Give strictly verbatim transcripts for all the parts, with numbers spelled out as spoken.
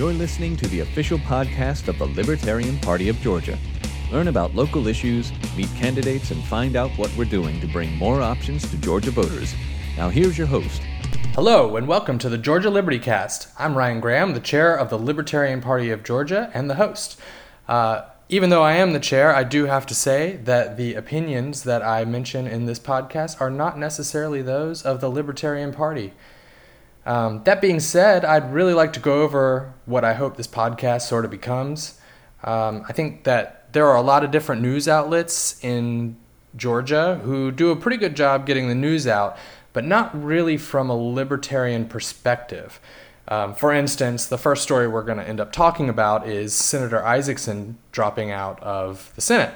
You're listening to the official podcast of the Libertarian Party of Georgia. Learn about local issues, meet candidates, and find out what we're doing to bring more options to Georgia voters. Now here's your host. Hello, and welcome to the Georgia LibertyCast. I'm Ryan Graham, the chair of the Libertarian Party of Georgia and the host. Uh, even though I am the chair, I do have to say that the opinions that I mention in this podcast are not necessarily those of the Libertarian Party. Um, that being said, I'd really like to go over what I hope this podcast sort of becomes. Um, I think that there are a lot of different news outlets in Georgia who do a pretty good job getting the news out, but not really from a libertarian perspective. Um, for instance, the first story we're going to end up talking about is Senator Isakson dropping out of the Senate.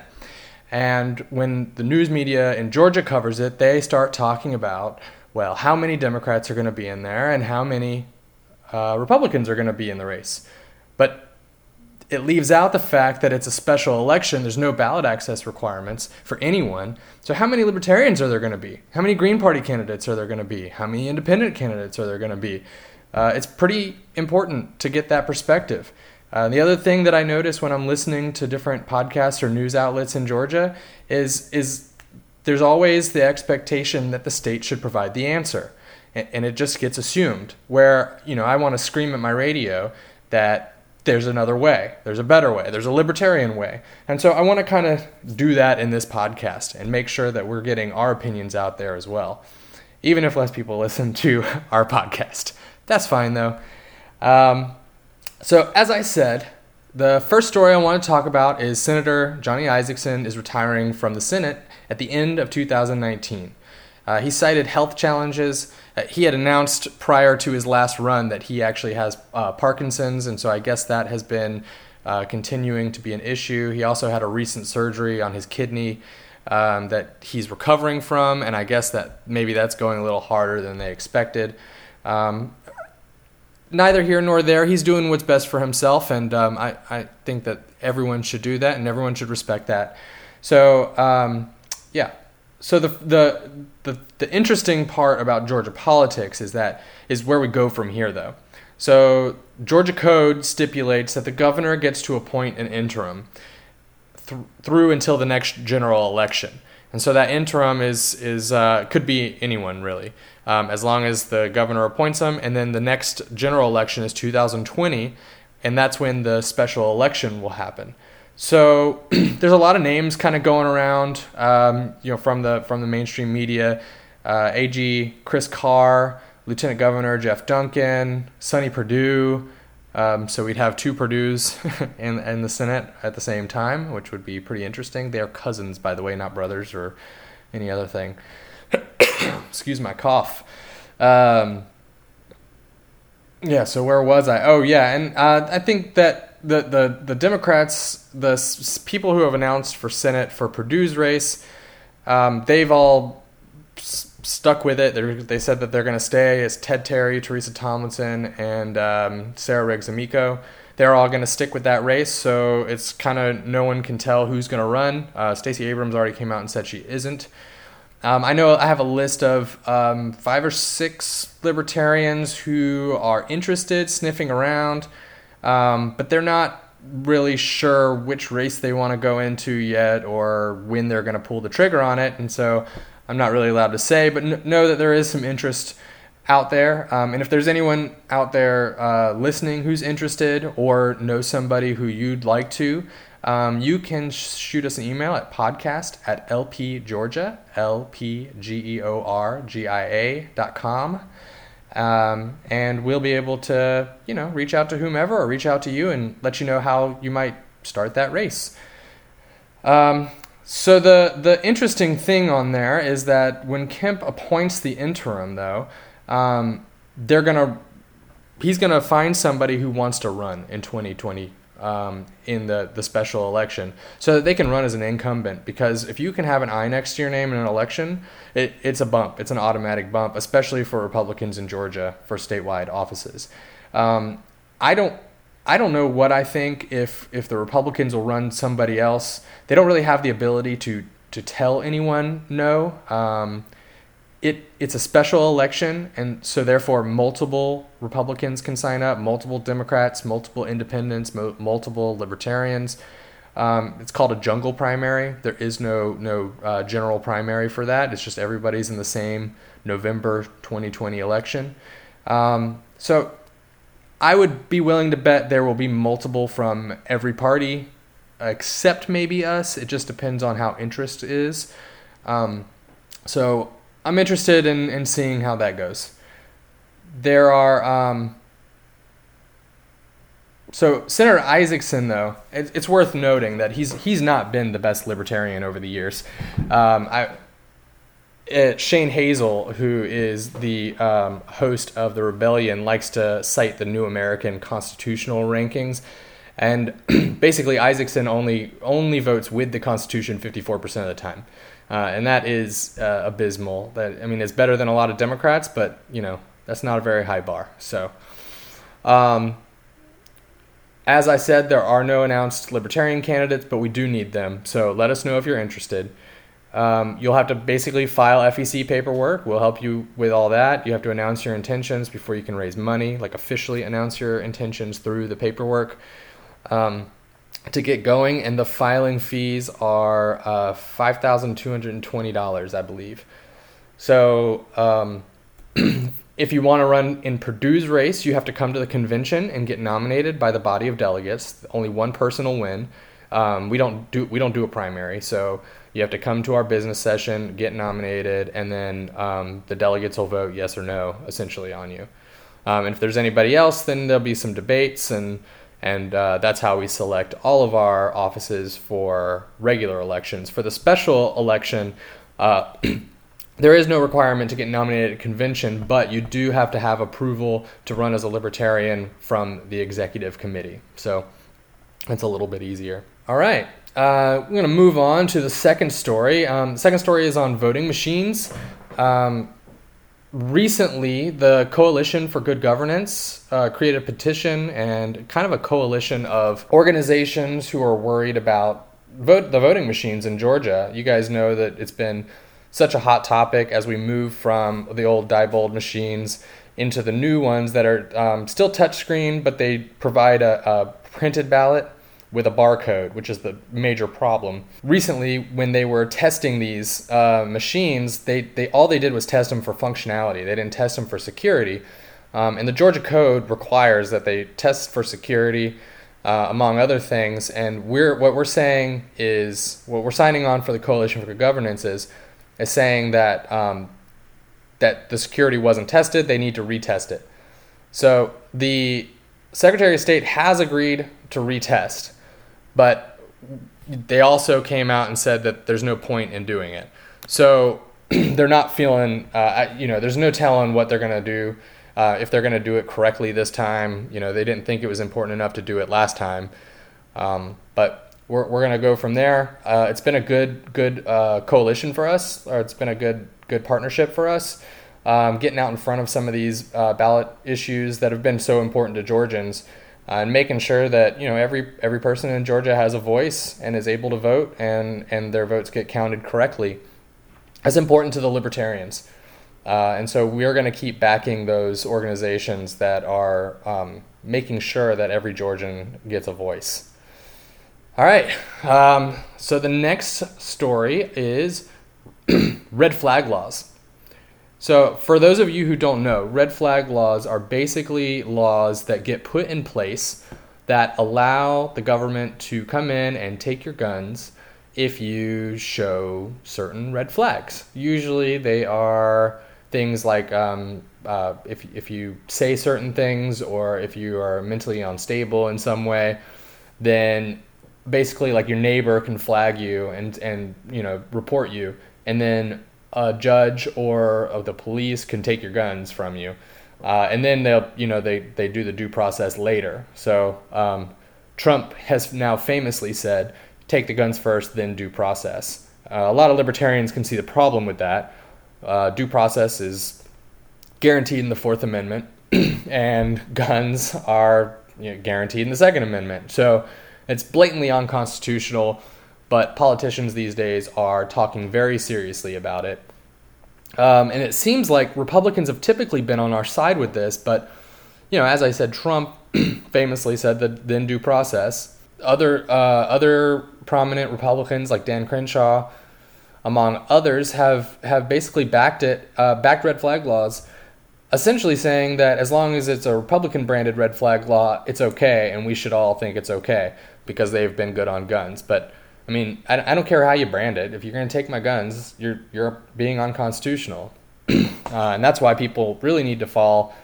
And when the news media in Georgia covers it, they start talking about, well, how many Democrats are going to be in there and how many uh, Republicans are going to be in the race. But it leaves out the fact that it's a special election. There's no ballot access requirements for anyone. So how many libertarians are there going to be? How many Green Party candidates are there going to be? How many independent candidates are there going to be? Uh, it's pretty important to get that perspective. Uh, the other thing that I notice when I'm listening to different podcasts or news outlets in Georgia is is there's always the expectation that the state should provide the answer. And, and it just gets assumed where, you know, I want to scream at my radio that there's another way, there's a better way, there's a libertarian way. And so I want to kind of do that in this podcast and make sure that we're getting our opinions out there as well, even if less people listen to our podcast. That's fine, though. Um, so as I said, the first story I want to talk about is Senator Johnny Isakson is retiring from the Senate at the end of two thousand nineteen. Uh, he cited health challenges. Uh, he had announced prior to his last run that he actually has uh, Parkinson's, and so I guess that has been uh, continuing to be an issue. He also had a recent surgery on his kidney um, that he's recovering from, and I guess that maybe that's going a little harder than they expected. Um, neither here nor there. He's doing what's best for himself, and um, I, I think that everyone should do that, and everyone should respect that. So, um, yeah. So the, the the the interesting part about Georgia politics is that is where we go from here, though. So Georgia Code stipulates that the governor gets to appoint an interim th- through until the next general election, and so that interim is is uh, could be anyone really, um, as long as the governor appoints them. And then the next general election is two thousand twenty, and that's when the special election will happen. So there's a lot of names kind of going around, um, you know, from the from the mainstream media. Uh, A G Chris Carr, Lieutenant Governor Jeff Duncan, Sonny Perdue. Um, so we'd have two Perdues in, in the Senate at the same time, which would be pretty interesting. They are cousins, by the way, not brothers or any other thing. Excuse my cough. Um, yeah. So where was I? Oh, yeah, and uh, I think that. The, the the Democrats, the s- people who have announced for Senate for Perdue's race, um, they've all s- stuck with it. They're, they said that they're going to stay as Ted Terry, Teresa Tomlinson, and um, Sarah Riggs Amico. They're all going to stick with that race, so it's kind of no one can tell who's going to run. Uh, Stacey Abrams already came out and said she isn't. Um, I know I have a list of um, five or six libertarians who are interested, sniffing around. Um, but they're not really sure which race they want to go into yet or when they're going to pull the trigger on it. And so I'm not really allowed to say, but n- know that there is some interest out there. Um, and if there's anyone out there uh, listening who's interested or know somebody who you'd like to, um, you can sh- shoot us an email at podcast at lpgeorgia, L-P-G-E-O-R-G-I-A dot com. Um, and we'll be able to, you know, reach out to whomever or reach out to you and let you know how you might start that race. Um, so the the interesting thing on there is that when Kemp appoints the interim, though, um, they're gonna he's gonna find somebody who wants to run in twenty twenty um, in the the special election, so that they can run as an incumbent. Because if you can have an I next to your name in an election, it, it's a bump. It's an automatic bump, especially for Republicans in Georgia for statewide offices. Um, I don't, I don't know what I think if, if the Republicans will run somebody else. They don't really have the ability to, to tell anyone no. Um, it it's a special election, and so therefore multiple Republicans can sign up, multiple Democrats, multiple independents, mo- multiple Libertarians. Um, it's called a jungle primary. There is no no uh, general primary for that. It's just everybody's in the same November twenty twenty election. Um, so I would be willing to bet there will be multiple from every party, except maybe us. It just depends on how interest is. Um, so I'm interested in, in seeing how that goes. There are... Um, So Senator Isakson, though, it, it's worth noting that he's he's not been the best Libertarian over the years. Um, I, it, Shane Hazel, who is the um, host of the Rebellion, likes to cite the New American Constitutional rankings, and basically Isakson only only votes with the Constitution fifty-four percent of the time, uh, and that is uh, abysmal. That I mean, it's better than a lot of Democrats, but you know that's not a very high bar. So. Um, As I said, there are no announced Libertarian candidates, but we do need them. So let us know if you're interested. Um, you'll have to basically file F E C paperwork. We'll help you with all that. You have to announce your intentions before you can raise money, like officially announce your intentions through the paperwork um, to get going. And the filing fees are uh, five thousand two hundred twenty dollars, I believe. So... Um, If you want to run in Perdue's race, you have to come to the convention and get nominated by the body of delegates. Only one person will win. Um, we don't do we don't do a primary, so you have to come to our business session, get nominated, and then um, the delegates will vote yes or no, essentially, on you. Um, and if there's anybody else, then there'll be some debates, and and uh, that's how we select all of our offices for regular elections. For the special election. Uh, There is no requirement to get nominated at convention, but you do have to have approval to run as a Libertarian from the executive committee. So that's a little bit easier. All right. Uh, we're going to move on to the second story. Um, the second story is on voting machines. Um, recently, the Coalition for Good Governance uh, created a petition and kind of a coalition of organizations who are worried about vote the voting machines in Georgia. You guys know that it's been... such a hot topic as we move from the old Diebold machines into the new ones that are um, still touchscreen, but they provide a, a printed ballot with a barcode, which is the major problem. Recently, when they were testing these uh, machines, they, they all they did was test them for functionality. They didn't test them for security. Um, and the Georgia Code requires that they test for security, Uh, among other things. And we're what we're saying is, what we're signing on for the Coalition for Good Governance is, is saying that um, that the security wasn't tested, they need to retest it. So the Secretary of State has agreed to retest, but they also came out and said that there's no point in doing it. So they're not feeling, uh, you know, there's no telling what they're going to do, uh, if they're going to do it correctly this time. You know, they didn't think it was important enough to do it last time, um, but... We're we're gonna go from there. Uh, it's been a good good uh, coalition for us, or it's been a good good partnership for us, um, getting out in front of some of these uh, ballot issues that have been so important to Georgians, uh, and making sure that you know every every person in Georgia has a voice and is able to vote, and and their votes get counted correctly. That's important to the Libertarians, uh, and so we are gonna keep backing those organizations that are um, making sure that every Georgian gets a voice. All right, um, so the next story is red flag laws. So for those of you who don't know, red flag laws are basically laws that get put in place that allow the government to come in and take your guns if you show certain red flags. Usually they are things like um, uh, if, if you say certain things, or if you are mentally unstable in some way, then... basically like your neighbor can flag you and, and, you know, report you, and then a judge or the police can take your guns from you. Uh, and then they'll, you know, they, they do the due process later. So, um, Trump has now famously said, take the guns first, then due process. Uh, a lot of Libertarians can see the problem with that. Uh, due process is guaranteed in the Fourth Amendment and guns are you know, guaranteed in the Second Amendment. So, it's blatantly unconstitutional, but politicians these days are talking very seriously about it. Um, and it seems like Republicans have typically been on our side with this, but, you know, as I said, Trump famously said the then due process. Other uh, other prominent Republicans like Dan Crenshaw, among others, have, have basically backed it, uh, backed red flag laws, essentially saying that as long as it's a Republican-branded red flag law, it's okay, and we should all think it's okay because they've been good on guns. But I mean, I, I don't care how you brand it. If you're going to take my guns, you're you're being unconstitutional, uh, and that's why people really need to fall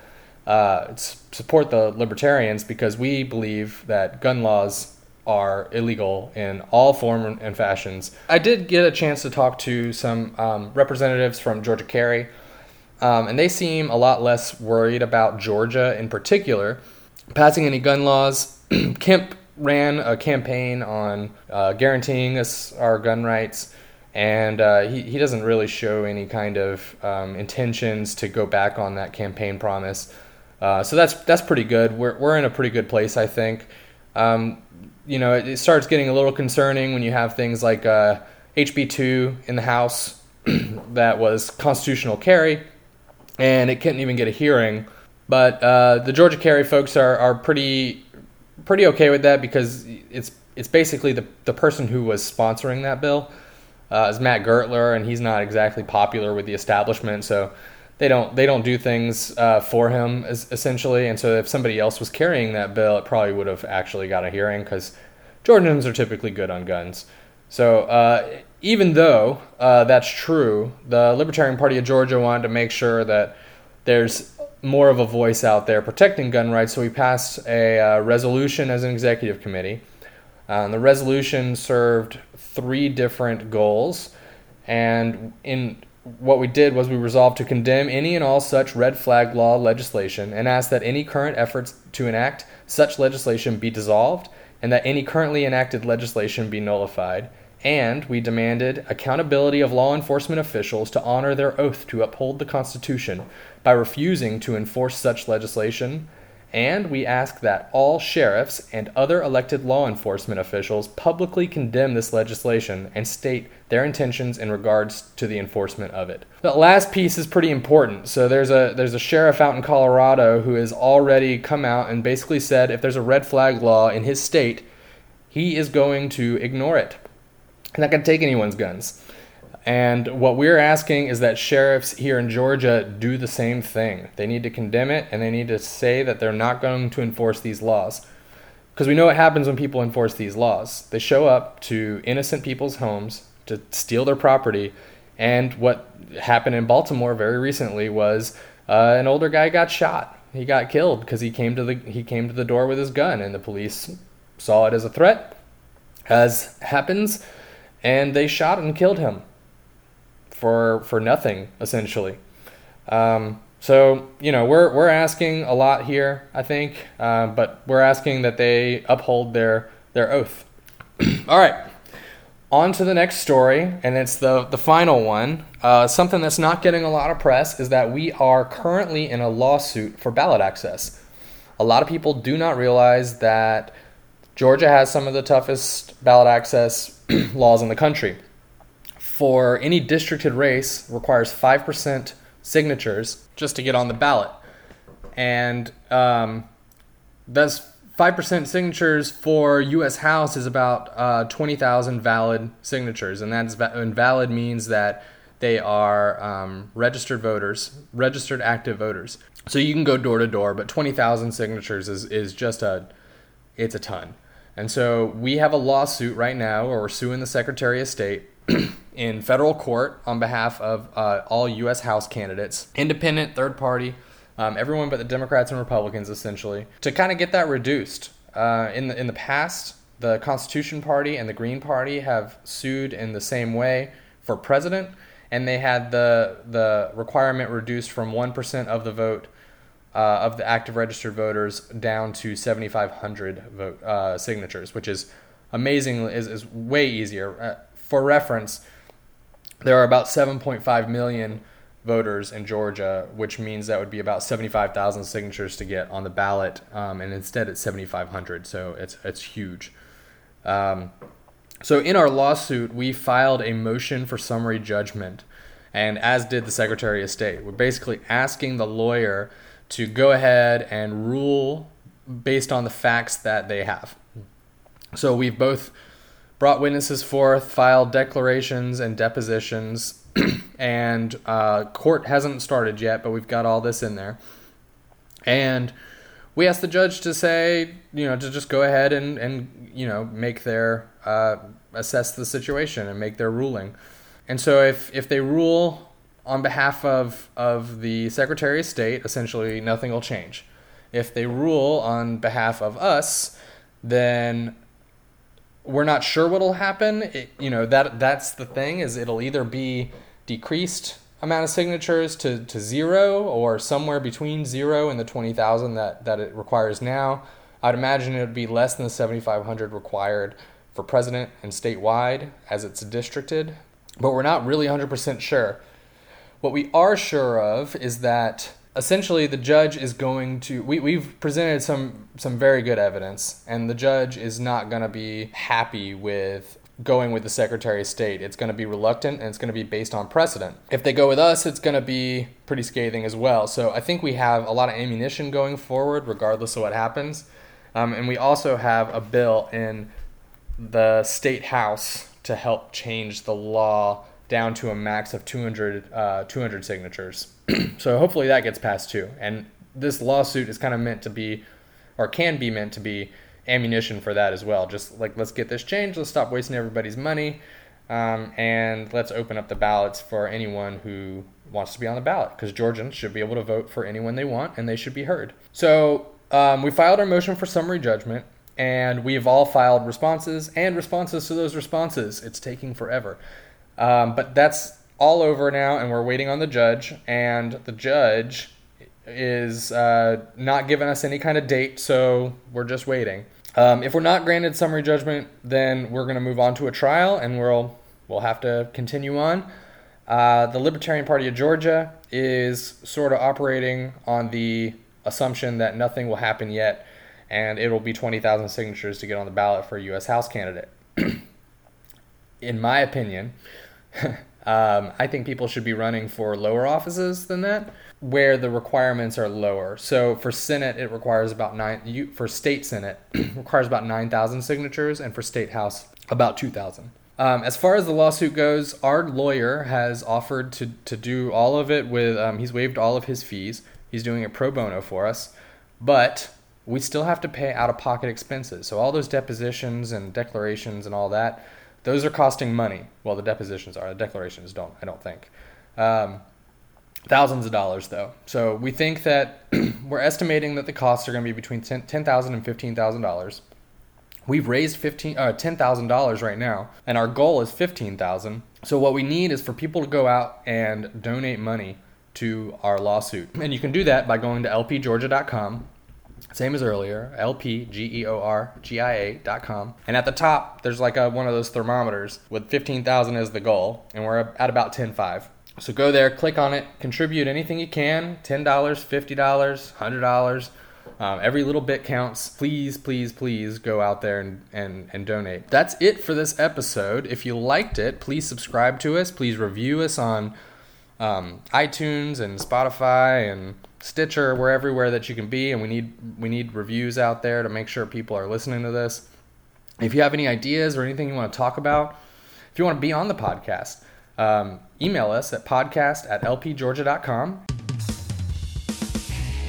uh, support the libertarians, because we believe that gun laws are illegal in all form and fashions. I did get a chance to talk to some um, representatives from Georgia Carry, um, and they seem a lot less worried about Georgia in particular passing any gun laws. Kemp ran a campaign on uh, guaranteeing us our gun rights, and uh, he, he doesn't really show any kind of um, intentions to go back on that campaign promise. Uh, so that's that's pretty good. We're we're in a pretty good place, I think. Um, you know, it, it starts getting a little concerning when you have things like uh, H B two in the House that was constitutional carry, and it couldn't even get a hearing. But uh, the Georgia Carry folks are are pretty... pretty okay with that, because it's it's basically the the person who was sponsoring that bill uh, is Matt Gertler, and he's not exactly popular with the establishment, so they don't they don't do things uh, for him as, essentially. And so if somebody else was carrying that bill, it probably would have actually got a hearing, because Georgians are typically good on guns. So uh, even though uh, that's true, the Libertarian Party of Georgia wanted to make sure that there's more of a voice out there protecting gun rights, so we passed a uh, resolution as an executive committee. Uh, and the resolution served three different goals, and in what we did was we resolved to condemn any and all such red flag law legislation and ask that any current efforts to enact such legislation be dissolved and that any currently enacted legislation be nullified. And we demanded accountability of law enforcement officials to honor their oath to uphold the Constitution by refusing to enforce such legislation. And we ask that all sheriffs and other elected law enforcement officials publicly condemn this legislation and state their intentions in regards to the enforcement of it. The last piece is pretty important. So there's a there's a sheriff out in Colorado who has already come out and basically said if there's a red flag law in his state, he is going to ignore it. They're not going to take anyone's guns. And what we're asking is that sheriffs here in Georgia do the same thing. They need to condemn it, and they need to say that they're not going to enforce these laws. Because we know what happens when people enforce these laws. They show up to innocent people's homes to steal their property. And what happened in Baltimore very recently was uh, an older guy got shot. He got killed because he came to the he came to the door with his gun, and the police saw it as a threat, as happens. And they shot and killed him for for nothing, essentially. Um, so, you know, we're we're asking a lot here, I think, uh, but we're asking that they uphold their, their oath. All right, on to the next story, and it's the, the final one. Uh, something that's not getting a lot of press is that we are currently in a lawsuit for ballot access. A lot of people do not realize that Georgia has some of the toughest ballot access laws in the country. For any districted race, requires five percent signatures just to get on the ballot. And um, that's five percent signatures for U S House is about uh, twenty thousand valid signatures. And that's va- and valid means that they are um, registered voters, registered active voters. So you can go door to door, but twenty thousand signatures is, is just a, it's a ton. And so we have a lawsuit right now where we're suing the Secretary of State in federal court on behalf of uh, all U S House candidates, independent, third party, um, everyone but the Democrats and Republicans, essentially, to kind of get that reduced. Uh, in the, in the past, the Constitution Party and the Green Party have sued in the same way for president, and they had the, the requirement reduced from one percent of the vote Uh, of the active registered voters down to seventy-five hundred vote uh, signatures, which is amazing, is, is way easier. Uh, for reference, there are about seven point five million voters in Georgia, which means that would be about seventy-five thousand signatures to get on the ballot, um, and instead it's seventy-five hundred, so it's it's huge. Um, so in our lawsuit, we filed a motion for summary judgment, and as did the Secretary of State. We're basically asking the lawyer to go ahead and rule based on the facts that they have. So we've both brought witnesses forth, filed declarations and depositions, and uh, court hasn't started yet, but we've got all this in there. And we asked the judge to say, you know, to just go ahead and, and you know, make their, uh, assess the situation and make their ruling. And so if, if they rule on behalf of, of the Secretary of State, essentially nothing will change. If they rule on behalf of us, then we're not sure what'll happen. It, you know, that that's the thing, is it'll either be decreased amount of signatures to, to zero, or somewhere between zero and the twenty thousand that, that it requires now. I'd imagine it would be less than the seventy-five hundred required for president and statewide as it's districted, but we're not really one hundred percent sure. What we are sure of is that essentially the judge is going to, we, we've presented some, some very good evidence, and the judge is not going to be happy with going with the Secretary of State. It's going to be reluctant, and it's going to be based on precedent. If they go with us, it's going to be pretty scathing as well. So I think we have a lot of ammunition going forward, regardless of what happens. Um, and we also have a bill in the state house to help change the law down to a max of two hundred, uh, two hundred signatures. So hopefully that gets passed too. And this lawsuit is kind of meant to be, or can be meant to be, ammunition for that as well. Just like, let's get this changed, let's stop wasting everybody's money, um, and let's open up the ballots for anyone who wants to be on the ballot, because Georgians should be able to vote for anyone they want, and they should be heard. So um, we filed our motion for summary judgment, and we've all filed responses and responses to those responses. It's taking forever. Um, but that's all over now, and we're waiting on the judge, and the judge is uh, not giving us any kind of date, so we're just waiting. Um, if we're not granted summary judgment, then we're going to move on to a trial, and we'll we'll have to continue on. Uh, the Libertarian Party of Georgia is sort of operating on the assumption that nothing will happen yet, and it will be twenty thousand signatures to get on the ballot for a U S House candidate. In my opinion, um, I think people should be running for lower offices than that, where the requirements are lower. So for Senate, it requires about nine, you, for state Senate, requires about nine thousand signatures, and for state House, about two thousand. Um, as far as the lawsuit goes, our lawyer has offered to, to do all of it with, um, he's waived all of his fees. He's doing it pro bono for us, but we still have to pay out-of-pocket expenses. So all those depositions and declarations and all that, those are costing money. Well, the depositions are, the declarations don't, I don't think. Um, Thousands of dollars, though. So we think that we're estimating that the costs are going to be between ten thousand dollars and fifteen thousand dollars. We've raised fifteen, uh, ten thousand dollars right now, and our goal is fifteen thousand dollars. So what we need is for people to go out and donate money to our lawsuit. And you can do that by going to L P Georgia dot com, same as earlier, L P Georgia dot com. And at the top, there's like a, one of those thermometers with fifteen thousand dollars as the goal, and we're at about ten thousand five hundred dollars. So go there, click on it, contribute anything you can, ten dollars, fifty dollars, one hundred dollars. Um, every little bit counts. Please, please, please go out there and, and, and donate. That's it for this episode. If you liked it, please subscribe to us. Please review us on um, iTunes and Spotify and Stitcher. We're everywhere that you can be, and we need we need reviews out there to make sure people are listening to this. If you have any ideas or anything you want to talk about, if you want to be on the podcast, Um, email us at podcast at L P Georgia dot com.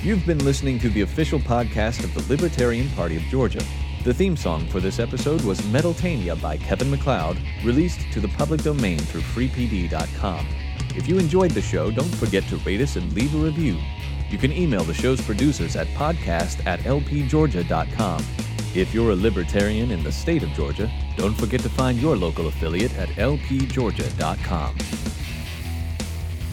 You've been listening to the official podcast of the Libertarian Party of Georgia. The theme song for this episode was Metaltania by Kevin MacLeod, released to the public domain through free p d dot com. If you enjoyed the show, don't forget to rate us and leave a review. You can email the show's producers at podcast at L P Georgia dot com. If you're a libertarian in the state of Georgia, don't forget to find your local affiliate at L P Georgia dot com.